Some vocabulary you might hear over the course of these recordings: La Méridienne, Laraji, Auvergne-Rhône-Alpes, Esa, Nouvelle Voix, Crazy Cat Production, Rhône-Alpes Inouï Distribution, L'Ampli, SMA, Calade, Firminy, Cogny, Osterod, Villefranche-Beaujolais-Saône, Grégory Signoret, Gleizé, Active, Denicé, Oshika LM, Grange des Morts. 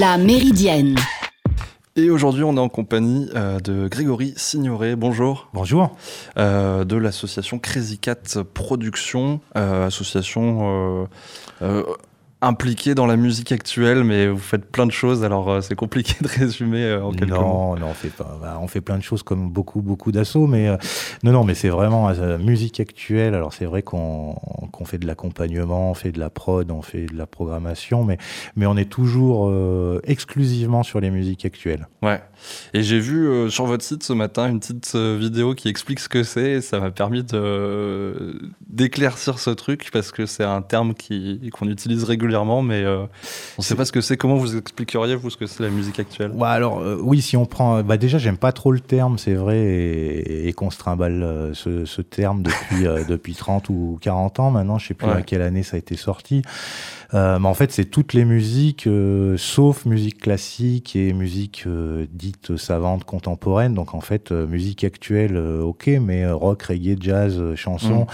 La Méridienne. Et aujourd'hui, on est en compagnie de Grégory Signoret. Bonjour. Bonjour. De l'association Crazy Cat Production, association impliquée dans la musique actuelle, mais vous faites plein de choses, alors c'est compliqué de résumer en quelques mots. Non, on fait pas. Bah, on fait plein de choses comme beaucoup d'assauts, mais mais c'est vraiment musique actuelle. Alors c'est vrai qu'on fait de l'accompagnement, on fait de la prod, on fait de la programmation, mais on est toujours exclusivement sur les musiques actuelles. Ouais. Et j'ai vu sur votre site ce matin une petite vidéo qui explique ce que c'est, et ça m'a permis d'éclaircir ce truc, parce que c'est un terme qu'on utilise régulièrement. Mais on ne sait pas ce que c'est. Comment vous expliqueriez, vous, ce que c'est la musique actuelle ? Ouais, alors, oui, si on prend... déjà, j'aime pas trop le terme, c'est vrai, et qu'on se trimballe ce terme depuis 30 ou 40 ans maintenant. Je ne sais plus à quelle année ça a été sorti. Mais en fait, c'est toutes les musiques, sauf musique classique et musique dite savante, contemporaine. Donc, en fait, musique actuelle, ok, mais rock, reggae, jazz, chanson.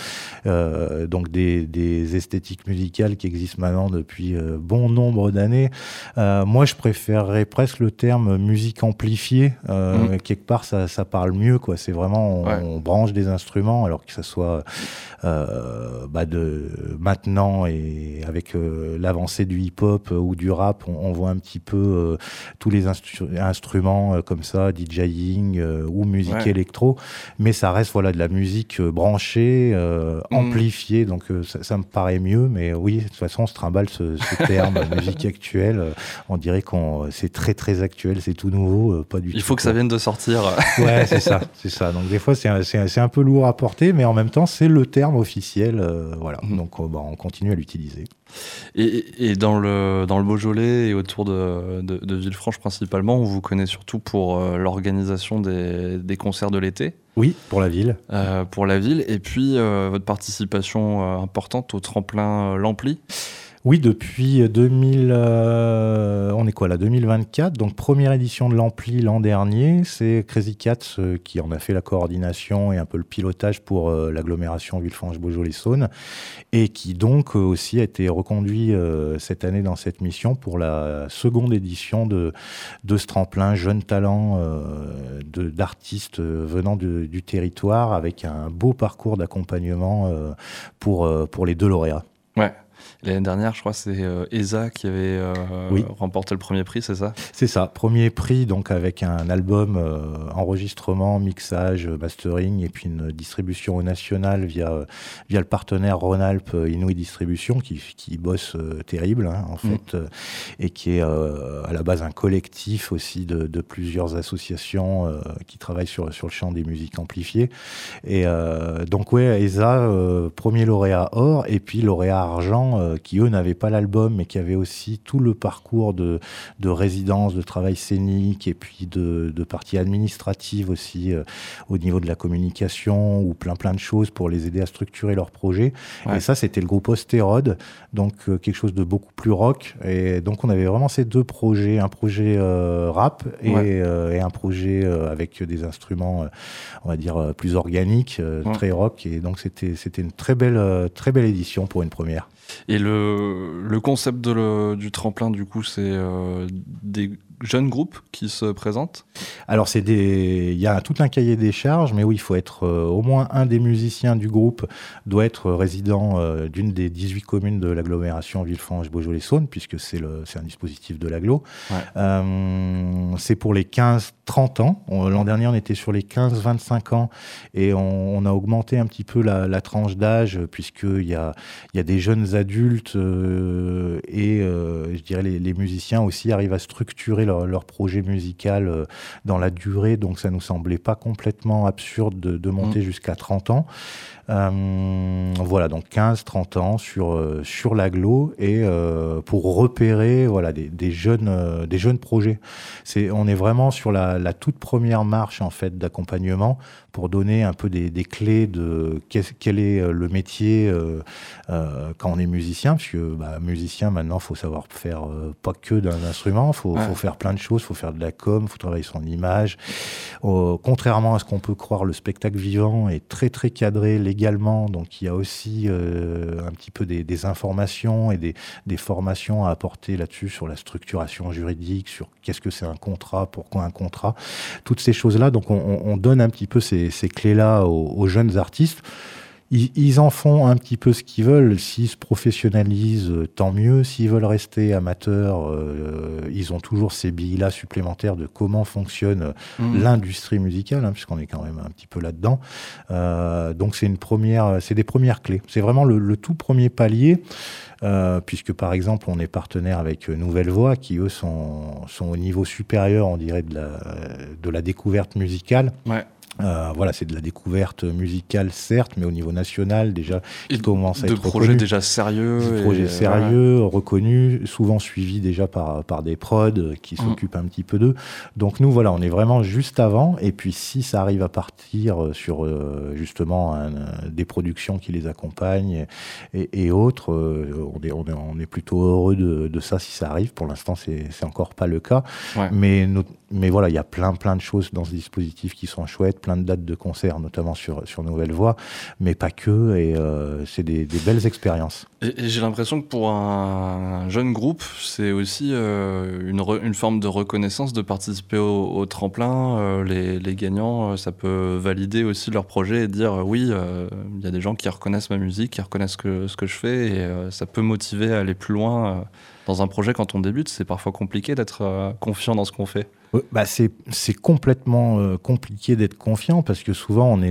Donc, des esthétiques musicales qui existent maintenant depuis bon nombre d'années. Moi, je préférerais presque le terme musique amplifiée. Quelque part, ça parle mieux, quoi. C'est vraiment, on branche des instruments, alors que ça soit de maintenant, et avec l'avancée du hip-hop ou du rap, on voit un petit peu tous les instruments comme ça, DJing ou musique électro, mais ça reste de la musique branchée, amplifiée, donc ça me paraît mieux, mais oui, de toute façon, on se trimballe ce terme, musique actuelle, on dirait qu'on c'est très très actuel, c'est tout nouveau, pas du tout. Il faut que ça vienne de sortir. Ouais, c'est ça. Donc des fois, c'est un peu lourd à porter, mais en même temps, c'est le terme officiel, voilà. Donc on continue à l'utiliser. Et dans le Beaujolais et autour de Villefranche principalement, on vous connaît surtout pour l'organisation des concerts de l'été. Oui, pour la ville. Et puis votre participation importante au tremplin L'Ampli. Oui, depuis 2024, donc première édition de l'Ampli l'an dernier. C'est Crazy Cat qui en a fait la coordination et un peu le pilotage pour l'agglomération Villefranche-Beaujolais-Saône, et qui donc aussi a été reconduit cette année dans cette mission pour la seconde édition de ce tremplin jeunes talents d'artistes venant du territoire, avec un beau parcours d'accompagnement pour les deux lauréats. Ouais. L'année dernière, je crois, c'est Esa qui avait remporté le premier prix, c'est ça ? C'est ça, premier prix, donc avec un album, enregistrement, mixage, mastering, et puis une distribution au national via le partenaire Rhône-Alpes Inouï Distribution, qui bosse terrible, hein, en fait, et qui est à la base un collectif aussi de plusieurs associations qui travaillent sur le champ des musiques amplifiées. Et donc, Esa, premier lauréat or, et puis lauréat argent, qui eux n'avaient pas l'album, mais qui avaient aussi tout le parcours de résidence, de travail scénique, et puis de partie administrative aussi, au niveau de la communication, ou plein de choses pour les aider à structurer leur projet. Ouais. Et ça, c'était le groupe Osterod, donc quelque chose de beaucoup plus rock. Et donc on avait vraiment ces deux projets, un projet rap et un projet avec des instruments, on va dire, plus organiques, très rock. Et donc c'était une très belle édition pour une première. Et le concept du tremplin, du coup, c'est des jeunes groupes qui se présentent ? Alors, il y a tout un cahier des charges, mais oui, il faut être au moins un des musiciens du groupe doit être résident d'une des 18 communes de l'agglomération Villefranche-Beaujolais-Saône, puisque c'est un dispositif de l'agglo. Ouais. C'est pour les 15-30 ans. L'an dernier, on était sur les 15-25 ans, et on a augmenté un petit peu la tranche d'âge, puisqu'il y a des jeunes adultes je dirais les musiciens aussi arrivent à structurer leur projet musical dans la durée, donc ça nous semblait pas complètement absurde de monter jusqu'à 30 ans. Voilà, donc 15-30 ans sur l'agglo, et pour repérer des jeunes projets. On est vraiment sur la toute première marche, en fait, d'accompagnement, pour donner un peu des clés de quel est le métier quand on est musicien, parce que musicien, maintenant, faut savoir faire pas que d'un instrument, faut faire plein de choses, faut faire de la com, faut travailler son image. Contrairement à ce qu'on peut croire, le spectacle vivant est très très cadré, légal, également, donc il y a aussi un petit peu des informations et des formations à apporter là-dessus, sur la structuration juridique, sur qu'est-ce que c'est un contrat, pourquoi un contrat, toutes ces choses-là. Donc on donne un petit peu ces clés-là aux jeunes artistes. Ils en font un petit peu ce qu'ils veulent. S'ils se professionnalisent, tant mieux. S'ils veulent rester amateurs, ils ont toujours ces billes-là supplémentaires de comment fonctionne l'industrie musicale, hein, puisqu'on est quand même un petit peu là-dedans. Donc c'est des premières clés. C'est vraiment le tout premier palier. Puisque par exemple on est partenaire avec Nouvelle Voix qui eux sont au niveau supérieur, on dirait, de la découverte musicale. Ouais. Voilà, c'est de la découverte musicale certes, mais au niveau national déjà ils commencent à être reconnus. Des projets sérieux, reconnus, souvent suivis déjà par des prods qui s'occupent un petit peu d'eux. Donc nous voilà, on est vraiment juste avant, et puis si ça arrive à partir sur justement des productions qui les accompagnent et autres, on est plutôt heureux de ça si ça arrive. Pour l'instant, c'est encore pas le cas. Ouais. Mais voilà, il y a plein de choses dans ce dispositif qui sont chouettes, plein de dates de concerts, notamment sur Nouvelle Voix, mais pas que, et c'est des belles expériences. Et j'ai l'impression que pour un jeune groupe, c'est aussi une forme de reconnaissance de participer au tremplin. Les gagnants, ça peut valider aussi leur projet et dire oui, il y a des gens qui reconnaissent ma musique, qui reconnaissent ce que je fais, et ça peut motiver à aller plus loin dans un projet. Quand on débute, c'est parfois compliqué d'être confiant dans ce qu'on fait. Bah c'est complètement compliqué d'être confiant, parce que souvent on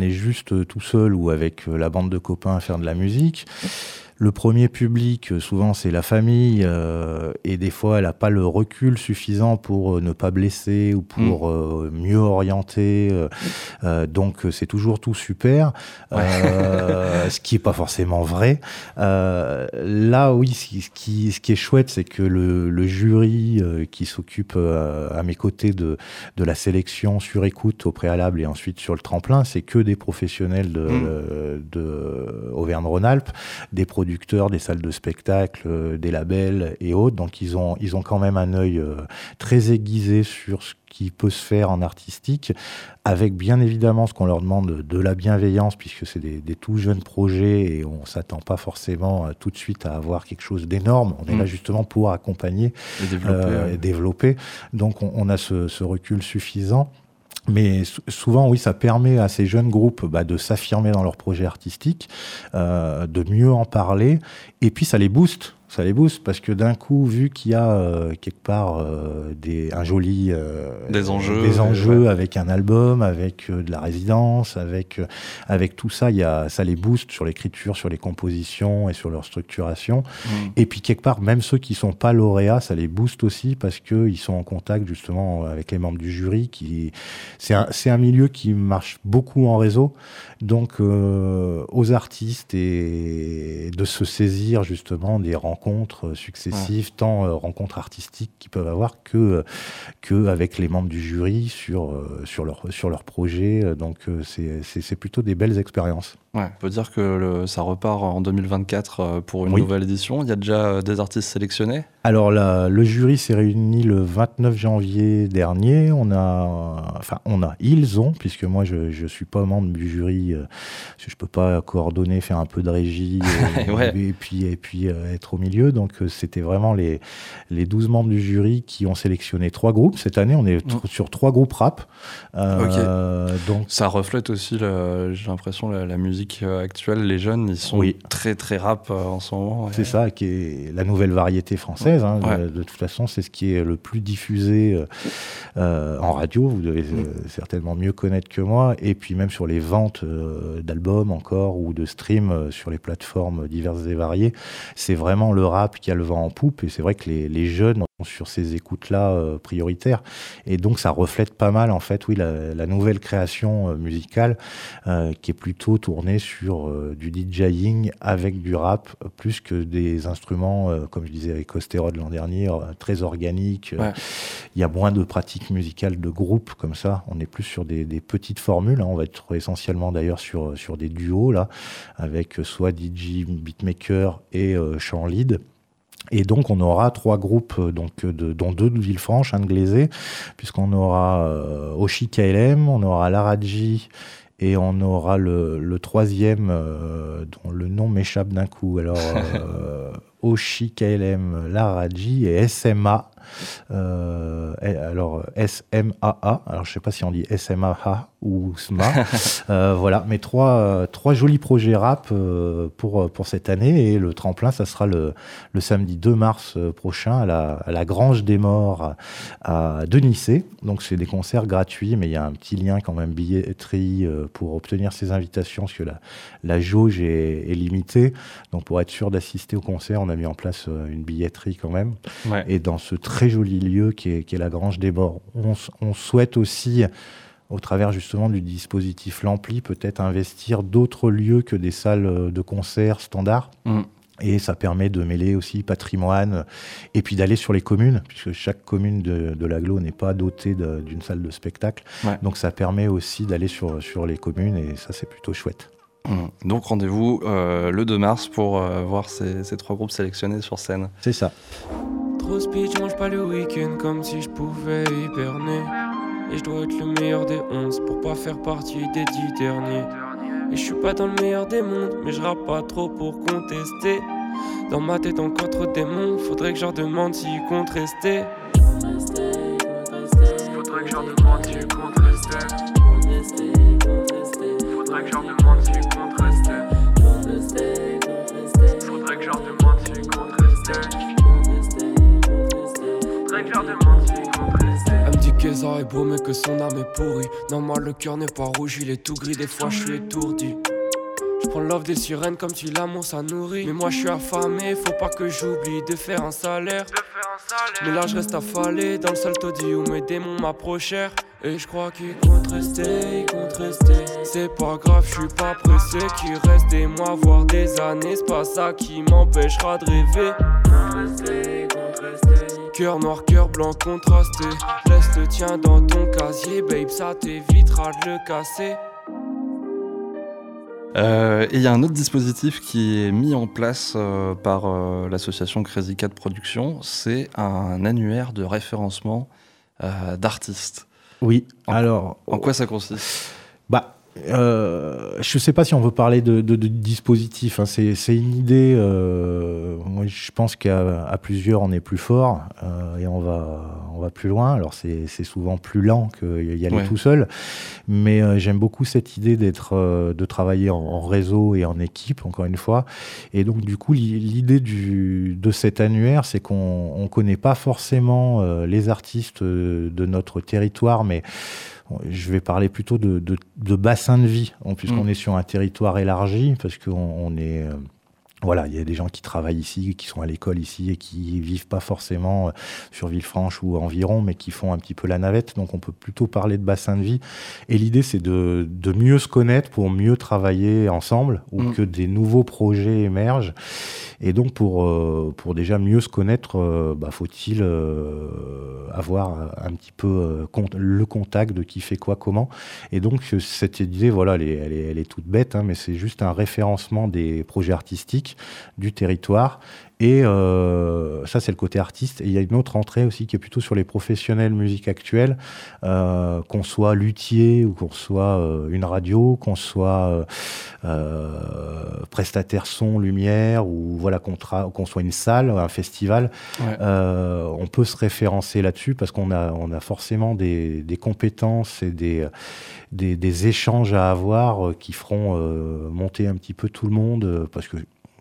est juste tout seul ou avec la bande de copains à faire de la musique. Le premier public, souvent, c'est la famille, et des fois, elle n'a pas le recul suffisant pour ne pas blesser ou pour mieux orienter. Donc, c'est toujours tout super, ce qui n'est pas forcément vrai. Là, oui, ce qui est chouette, c'est que le jury qui s'occupe à mes côtés de la sélection sur écoute au préalable et ensuite sur le tremplin, c'est que des professionnels de Auvergne-Rhône-Alpes, des producteurs, des salles de spectacle, des labels et autres. Donc ils ont quand même un œil très aiguisé sur ce qui peut se faire en artistique, avec bien évidemment ce qu'on leur demande de la bienveillance, puisque c'est des tout jeunes projets et on ne s'attend pas forcément tout de suite à avoir quelque chose d'énorme. On est là justement pour accompagner et développer. Donc on a ce recul suffisant. Mais souvent, oui, ça permet à ces jeunes groupes de s'affirmer dans leur projet artistique, de mieux en parler, et puis ça les booste. Ça les booste parce que d'un coup, vu qu'il y a quelque part des enjeux ouais. avec un album, avec de la résidence, avec tout ça, ça les booste sur l'écriture, sur les compositions et sur leur structuration. Et puis quelque part, même ceux qui sont pas lauréats, ça les booste aussi parce que ils sont en contact justement avec les membres du jury. C'est un milieu qui marche beaucoup en réseau, donc aux artistes et de se saisir justement des rencontres successives, tant rencontres artistiques qu'ils peuvent avoir que avec les membres du jury sur leur projet. Donc c'est plutôt des belles expériences. Ouais, on peut dire que ça repart en 2024 pour une nouvelle édition. Il y a déjà des artistes sélectionnés. Alors le jury s'est réuni le 29 janvier dernier. Ils ont, puisque moi je suis pas membre du jury, je peux pas coordonner, faire un peu de régie et puis être au milieu. Donc c'était vraiment les 12 membres du jury qui ont sélectionné 3 groupes. Cette année, on est sur 3 groupes rap. Donc ça reflète aussi, j'ai l'impression, la musique actuelle, les jeunes, ils sont très très rap en ce moment. Ouais. C'est ça qui est la nouvelle variété française. Hein, de toute façon, c'est ce qui est le plus diffusé en radio. Vous devez certainement mieux connaître que moi. Et puis même sur les ventes d'albums encore ou de streams sur les plateformes diverses et variées, c'est vraiment le rap qui a le vent en poupe. Et c'est vrai que les jeunes sont sur ces écoutes-là prioritaires. Et donc ça reflète pas mal en fait, la nouvelle création musicale qui est plutôt tourner sur du DJing avec du rap, plus que des instruments, comme je disais avec Osterod l'an dernier, très organiques. Il y a moins de pratiques musicales de groupe comme ça. On est plus sur des petites formules. Hein. On va être essentiellement d'ailleurs sur des duos, là, avec soit DJ, beatmaker et chant lead. Et donc on aura 3 groupes, donc dont 2 de Villefranche, un de Gleizé, puisqu'on aura Oshika LM, on aura Laraji Et on aura le troisième dont le nom m'échappe d'un coup. Alors, Oshika LM, Laraji et SMA. Alors, SMAA. Alors, je ne sais pas si on dit SMAA ou SMA. Voilà, mais trois jolis projets rap pour cette année. Et le tremplin, ça sera le samedi 2 mars prochain à la Grange des Morts à Denicé. Donc, c'est des concerts gratuits, mais il y a un petit lien quand même billetterie pour obtenir ces invitations, parce que la jauge est limitée. Donc, pour être sûr d'assister au concert, on a mis en place une billetterie quand même. Ouais. Et dans ce très joli lieu qui est la Grange des Morts. On souhaite aussi, au travers justement du dispositif L'Ampli, peut-être investir d'autres lieux que des salles de concert standards. Mmh. Et ça permet de mêler aussi patrimoine et puis d'aller sur les communes, puisque chaque commune de l'Aglo n'est pas dotée d'une salle de spectacle. Ouais. Donc ça permet aussi d'aller sur les communes et ça, c'est plutôt chouette. Donc rendez-vous le 2 mars pour voir ces trois groupes sélectionnés sur scène. C'est ça. Trop speed, je mange pas le week-end comme si je pouvais hiberner. Et je dois être le meilleur des 11 pour pas faire partie des 10 derniers. Et je suis pas dans le meilleur des mondes, mais je rappe pas trop pour contester. Dans ma tête encore trop de démons, faudrait que j'en demande s'ils comptent rester. Faudrait que j'en demande s'ils comptent rester. Faudrait que j'en demande s'ils comptent rester. Faudrait que j'en demande s'ils comptent rester. Elle me dit qu'Esa est beau mais que son âme est pourrie. Normal le cœur n'est pas rouge, il est tout gris, des fois je suis étourdi. Je prends l'offre des sirènes comme si l'amour ça nourrit. Mais moi je suis affamé, faut pas que j'oublie de faire un salaire. Mais là je reste affalé dans le sale taudis où mes démons m'approchèrent. Et je crois qu'ils comptent rester, ils comptent rester. C'est pas grave, je suis pas pressé. Qu'il reste des mois, voire des années. C'est pas ça qui m'empêchera de rêver. Cœur noir, cœur blanc contrasté. Laisse le tien dans ton casier, babe, ça t'évitera de le casser. Et il y a un autre dispositif qui est mis en place par l'association Crazy Cat Production, c'est un annuaire de référencement d'artistes. Oui, alors... En quoi ça consiste ? Je ne sais pas si on veut parler de dispositif, hein. C'est une idée, moi je pense qu'à plusieurs on est plus fort et on va plus loin, alors c'est souvent plus lent qu'y aller tout seul, mais j'aime beaucoup cette idée de travailler en réseau et en équipe, encore une fois, et donc du coup l'idée de cet annuaire, c'est qu'on ne connaît pas forcément les artistes de notre territoire, mais... Je vais parler plutôt de bassin de vie, puisqu'on est sur un territoire élargi, parce qu'on est... Voilà, il y a des gens qui travaillent ici, qui sont à l'école ici et qui vivent pas forcément sur Villefranche ou environ, mais qui font un petit peu la navette. Donc, on peut plutôt parler de bassin de vie. Et l'idée, c'est de mieux se connaître pour mieux travailler ensemble ou que des nouveaux projets émergent. Et donc, pour déjà mieux se connaître, faut-il avoir un petit peu le contact de qui fait quoi, comment. Et donc, cette idée, voilà, elle est toute bête, hein, mais c'est juste un référencement des projets artistiques du territoire. Et ça, c'est le côté artiste. Et il y a une autre entrée aussi qui est plutôt sur les professionnels musique actuelle, qu'on soit luthier ou qu'on soit une radio, qu'on soit prestataire son, lumière, ou voilà, qu'on soit une salle, un festival. Ouais. On peut se référencer là-dessus parce qu'on a forcément des compétences et des échanges à avoir qui feront monter un petit peu tout le monde, parce que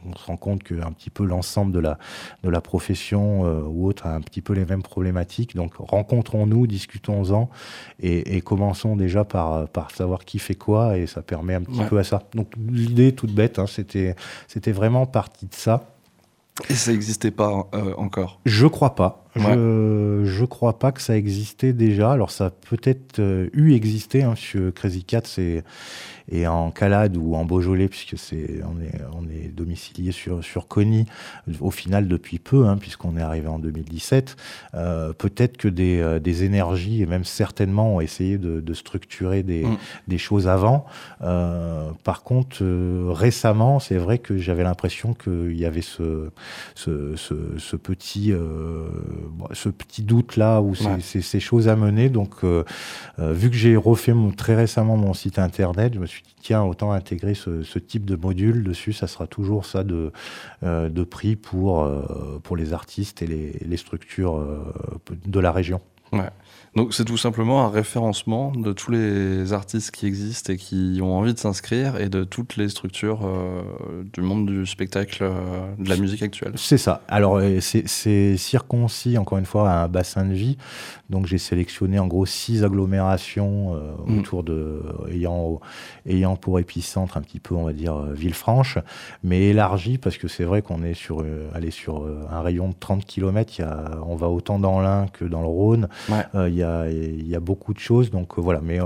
on se rend compte qu'un petit peu l'ensemble de la profession ou autre a un petit peu les mêmes problématiques. Donc, rencontrons-nous, discutons-en et commençons déjà par savoir qui fait quoi, et ça permet un petit peu à ça. Donc, l'idée toute bête, hein, c'était vraiment partie de ça. Et ça n'existait pas encore ? Je crois pas. Ouais. Je crois pas que ça existait déjà. Alors, ça a peut-être eu existé, hein, puisque Crazy Cat, et en Calade ou en Beaujolais, puisque on est domicilié sur Cogny, au final depuis peu, hein, puisqu'on est arrivé en 2017. Peut-être que des énergies, et même certainement, ont essayé de structurer des choses avant. Par contre, récemment, c'est vrai que j'avais l'impression qu'il y avait ce petit... ce petit doute-là ou ces choses à mener. Donc, vu que j'ai refait très récemment mon site internet, je me suis dit, tiens, autant intégrer ce type de module dessus. Ça sera toujours ça de prix pour les artistes et les structures de la région. Ouais. Donc c'est tout simplement un référencement de tous les artistes qui existent et qui ont envie de s'inscrire et de toutes les structures du monde du spectacle, de la musique actuelle. C'est ça. Alors c'est circoncis, encore une fois, à un bassin de vie. Donc j'ai sélectionné en gros 6 agglomérations autour de... ayant pour épicentre un petit peu, on va dire, Villefranche, mais élargi parce que c'est vrai qu'on est sur un rayon de 30 km. On va autant dans l'Ain que dans le Rhône. Ouais. Il y a beaucoup de choses, donc voilà. Mais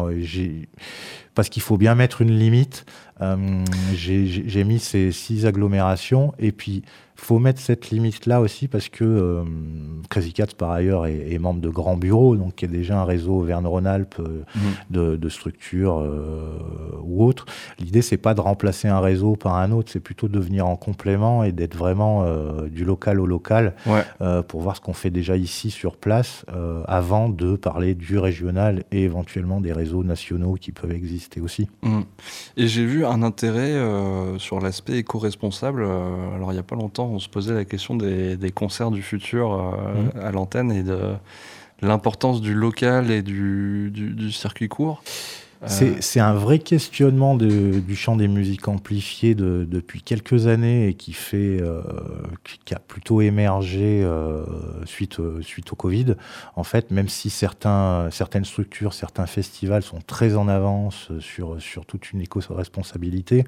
parce qu'il faut bien mettre une limite, j'ai mis ces 6 agglomérations, et puis il faut mettre cette limite-là aussi, parce que Crazy Cat, par ailleurs, est membre de grands bureaux, donc qui est déjà un réseau Auvergne-Rhône-Alpes de structures ou autres. L'idée, c'est pas de remplacer un réseau par un autre, c'est plutôt de venir en complément et d'être vraiment du local au local, pour voir ce qu'on fait déjà ici sur place, avant de parler du régional et éventuellement des réseaux nationaux qui peuvent exister aussi. Et j'ai vu un intérêt sur l'aspect éco-responsable. Alors, il n'y a pas longtemps, on se posait la question des concerts du futur à l'antenne, et de l'importance du local et du circuit court. C'est un vrai questionnement du champ des musiques amplifiées depuis quelques années, et qui a plutôt émergé suite au Covid. En fait, même si certaines structures, certains festivals sont très en avance sur toute une éco-responsabilité,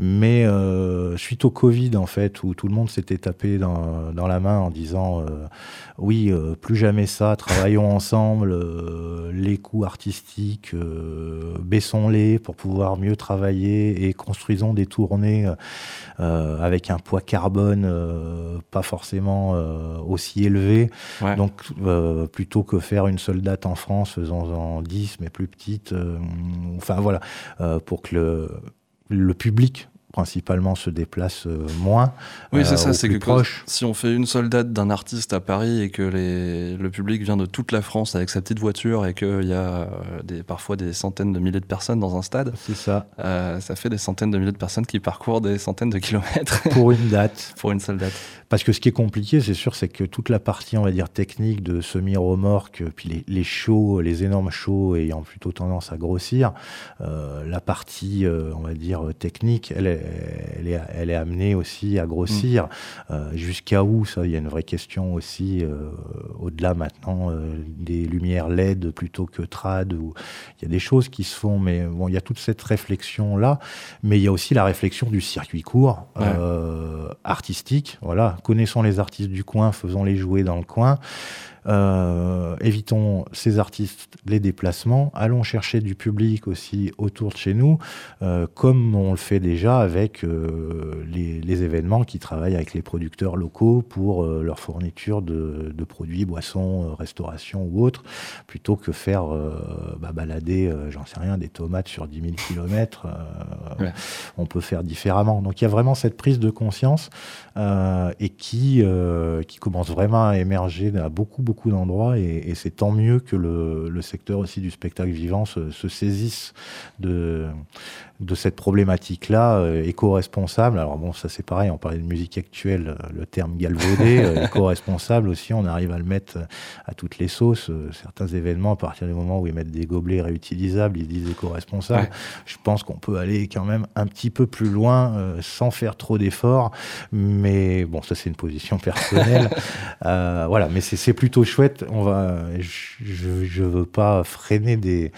mais suite au Covid, en fait, où tout le monde s'était tapé dans la main en disant plus jamais ça, travaillons ensemble, les coûts artistiques... baissons-les pour pouvoir mieux travailler, et construisons des tournées avec un poids carbone pas forcément aussi élevé. Ouais. Donc, plutôt que faire une seule date en France, faisons-en 10, mais plus petites. Enfin, voilà, pour que le public... principalement se déplace moins. Oui, c'est ça, c'est que si on fait une seule date d'un artiste à Paris, et que le public vient de toute la France avec sa petite voiture, et qu'il y a parfois des centaines de milliers de personnes dans un stade, c'est ça. Ça fait des centaines de milliers de personnes qui parcourent des centaines de kilomètres. Pour une date. Pour une seule date. Parce que ce qui est compliqué, c'est sûr, c'est que toute la partie, on va dire, technique de semi-remorque, puis les shows, les énormes shows ayant plutôt tendance à grossir, la partie, on va dire, technique, elle est amenée aussi à grossir. Jusqu'à où, ça, il y a une vraie question aussi, au-delà maintenant des lumières LED plutôt que trad, ou il y a des choses qui se font, mais bon, il y a toute cette réflexion là, mais il y a aussi la réflexion du circuit court, artistique. Voilà, connaissons les artistes du coin, faisons-les jouer dans le coin. Évitons ces artistes, les déplacements, allons chercher du public aussi autour de chez nous, comme on le fait déjà avec les événements qui travaillent avec les producteurs locaux pour leur fourniture de produits, boissons, restauration ou autres, plutôt que faire balader, j'en sais rien, des tomates sur 10 000 km. On peut faire différemment. Donc il y a vraiment cette prise de conscience, et qui commence vraiment à émerger à beaucoup d'endroits, et c'est tant mieux que le secteur aussi du spectacle vivant se saisisse de cette problématique-là, éco-responsable. Alors bon, ça c'est pareil, on parlait de musique actuelle, le terme galvaudé, éco-responsable aussi, on arrive à le mettre à toutes les sauces. Certains événements, à partir du moment où ils mettent des gobelets réutilisables, ils disent éco-responsable. Ouais. Je pense qu'on peut aller quand même un petit peu plus loin, sans faire trop d'efforts, mais bon, ça c'est une position personnelle. Voilà, mais c'est plutôt chouette. Je veux pas freiner des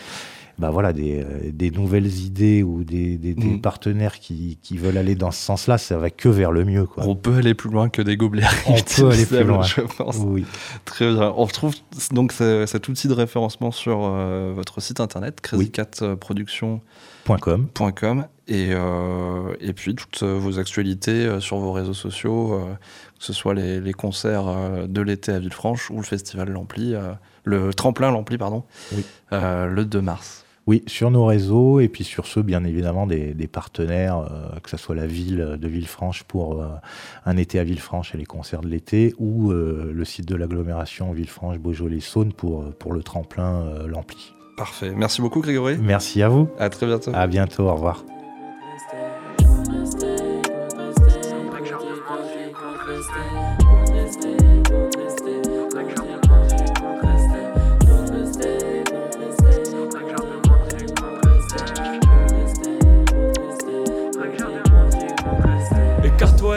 nouvelles idées, ou des partenaires qui veulent aller dans ce sens-là. Ça va que vers le mieux, quoi. On peut aller plus loin que des gobelets. On peut aller plus loin, je pense. Oui. Très bien. On retrouve donc cet outil de référencement sur votre site internet, crazycatproduction.com. Et puis toutes vos actualités sur vos réseaux sociaux, que ce soit les concerts de l'été à Villefranche, ou le festival L'Ampli, le tremplin L'Ampli, le 2 mars. Oui, sur nos réseaux et puis sur ceux, bien évidemment, des partenaires, que ce soit la ville de Villefranche pour un été à Villefranche et les concerts de l'été, ou le site de l'agglomération Villefranche-Beaujolais-Saône pour le tremplin L'Ampli. Parfait. Merci beaucoup, Grégory. Merci à vous. À très bientôt. À bientôt. Au revoir.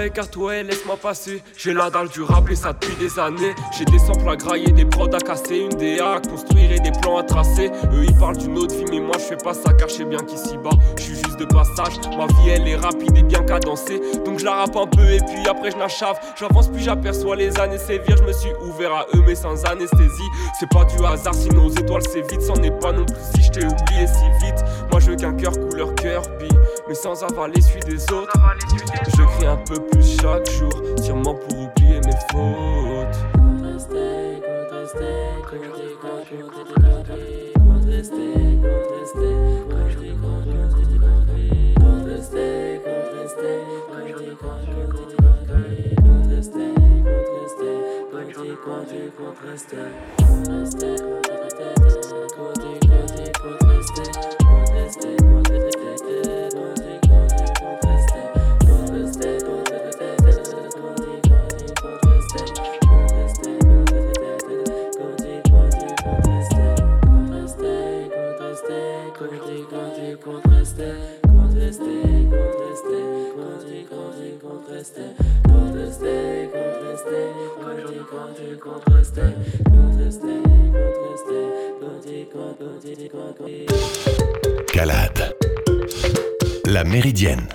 Écarte-toi, laisse-moi passer. J'ai la dalle du rap et ça depuis des années. J'ai des samples à grailler, des prods à casser, une DA à construire et des plans à tracer. Eux ils parlent d'une autre vie mais moi je fais pas ça, car je sais bien qu'ici bas je suis juste de passage. Ma vie elle est rapide et bien cadencée, donc je la rappe un peu et puis après je n'achave. J'avance puis j'aperçois les années sévir. Je me suis ouvert à eux mais sans anesthésie. C'est pas du hasard si nos étoiles s'évitent. C'en est pas non plus si je t'ai oublié si vite. Moi je veux qu'un cœur couleur cœur puis mais sans avaler celui des autres. Je crie un peu plus chaque jour, sûrement pour oublier mes fautes. Calade, La Méridienne.